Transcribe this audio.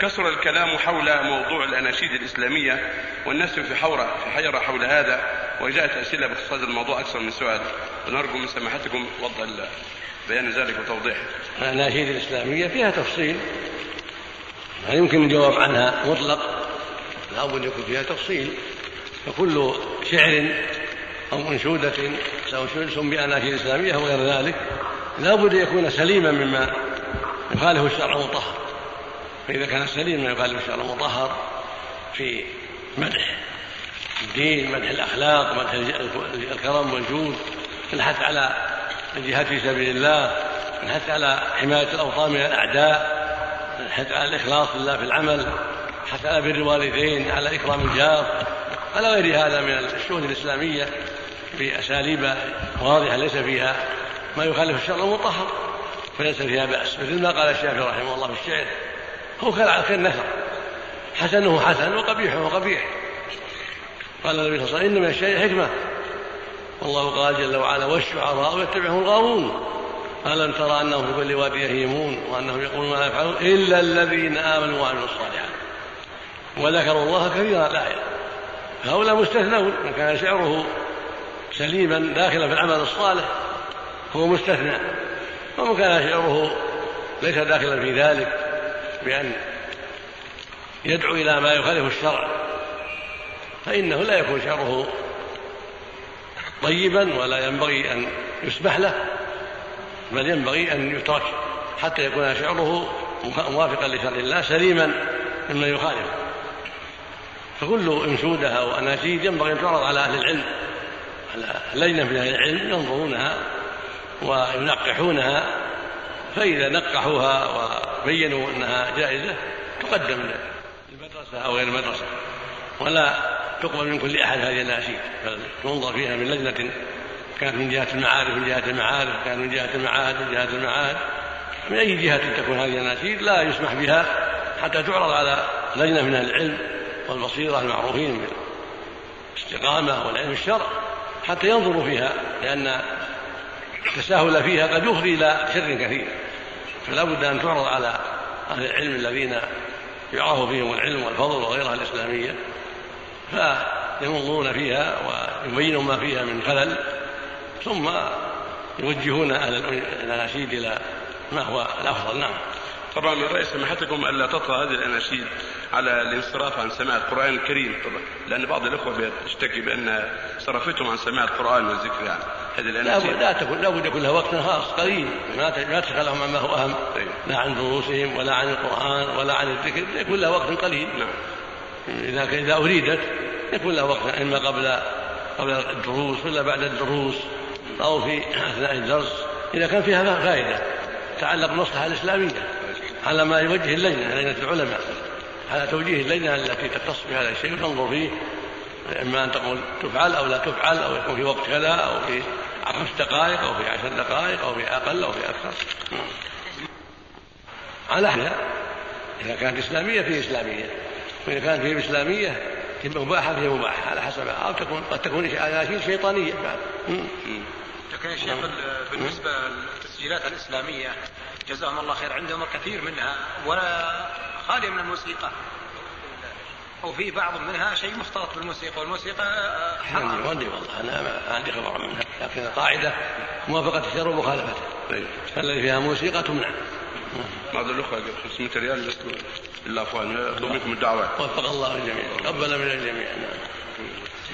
كثر الكلام حول موضوع الأناشيد الإسلامية والناس في حيرة حول هذا، وجاءت أسئلة باختصاص الموضوع أكثر من سؤال، ونرجو من سماحتكم وضع بيان ذلك وتوضيح. الأناشيد الإسلامية فيها تفصيل، لا يمكن الجواب عنها مطلق، لا بد أن يكون فيها تفصيل. فكل شعر أو أنشودة سواء سمي بأناشيد إسلامية أو غير ذلك لا بد أن يكون سليما مما يخالف الشرع المطهر، فإذا كان سليما يخالف الشرع المطهر في مدح الدين، مدح الأخلاق، مدح الكرم والجود، الحث على الجهاد في سبيل الله، الحث على حماية الأوطان من الأعداء، الحث على الإخلاص لله في العمل، الحث على بر الوالدين، على إكرام الجار، على غير هذا من الشؤون الإسلامية بأساليب واضحة ليس فيها ما يخالف الشرع المطهر، فليس فيها بأس. مثل ما قال الشافعي رحمه الله في الشعر، هو كان على خير نثر، حسنه حسن وقبيحه قبيح. قال النبي صلى الله عليه وسلم: إن من الشعر حكمة، والله قال جل وعلا: والشعراء يتبعهم الغاوون، ألم ترى أنهم في كل واد يهيمون وأنهم يقولون ما يفعلون إلا الذين آمنوا وعملوا الصالحات وذكروا الله كثيرا. الآية هؤلاء مستثنون، من كان شعره سليما داخلا في العمل الصالح هو مستثنى، ومن كان شعره ليس داخلا في ذلك بأن يدعو إلى ما يخالف الشرع فإنه لا يكون شعره طيبا ولا ينبغي أن يسمح له، بل ينبغي أن يترك حتى يكون شعره موافقا لشرع الله سليما مما يخالفه. فكل أنشودة أو أناشيد ينبغي أن تعرض على أهل العلم، على لجنة من أهل العلم ينظرونها وينقحونها، فإذا نقحوها وبينوا أنها جائزة تقدم للمدرسة أو غير المدرسة، ولا تقبل من كل أحد هذه الأناشيد، بل تنظر فيها من لجنة كانت من جهة المعارف من جهة المعارف، كانت من جهة المعاهد من جهة المعاهد، من أي جهة تكون هذه الأناشيد لا يسمح بها حتى تعرض على لجنة من أهل العلم والبصيرة المعروفين بالاستقامة والعلم الشرع حتى ينظروا فيها، لأن التساهل فيها قد يفضي إلى شر كثير، فلا بد أن تعرض على أهل العلم الذين يعرف فيهم العلم والفضل وغيرها الإسلامية، فينظرون فيها ويبينوا ما فيها من خلل، ثم يوجهون الأناشيد إلى ما هو الأفضل. نعم. طبعا من رأي سماحتكم ألا تطلع هذه الأناشيد على الانصراف عن سماع القرآن الكريم، طبعا لأن بعض الأخوة بيشتكي بأن صرفتهم عن سماع القرآن والذكر يعني هذه الأناشيد. لا بد يكون لها وقت خاص قليل، لا تشغلهم عما هو أهم، لا عن دروسهم ولا عن القرآن ولا عن الذكر، يكون لها وقت قليل. نعم. إذا أريدت يكون لها وقت، إما قبل الدروس ولا بعد الدروس أو في أثناء الدرس، إذا كان فيها فائدة تتعلق بالمصلحة الإسلامية على ما يوجه اللجنة، لجنة العلماء، على توجيه اللجنة التي تختص بهذا الشيء وتنظر فيه، إما أن تقول تفعل أو لا تفعل، أو يكون في وقت كذا أو في 5 دقائق أو في 10 دقائق أو في أقل أو في أكثر، على أحلى. إذا كانت إسلامية فيه إسلامية، وإذا كانت فيه إسلامية تبقى مباحة فيه مباحة، على حسب، أو قد تكون أناشيد شيطانية. لكن يا شيخ بالنسبة للتسجيلات الإسلامية جزاهم الله خير عندهم الكثير منها ولا خالية من الموسيقى، أو في بعض منها شيء مختلط بالموسيقى، والموسيقى حرام. والله أنا ما عندي خبر منها، لكن القاعدة موافقة الشرع ومخالفته، فالذي فيها موسيقى تمنع. بعض الأخوة قبل 500 ريال لله أخواني أطلب منكم الدعوات. وفق الله الجميع، قبل من الجميع.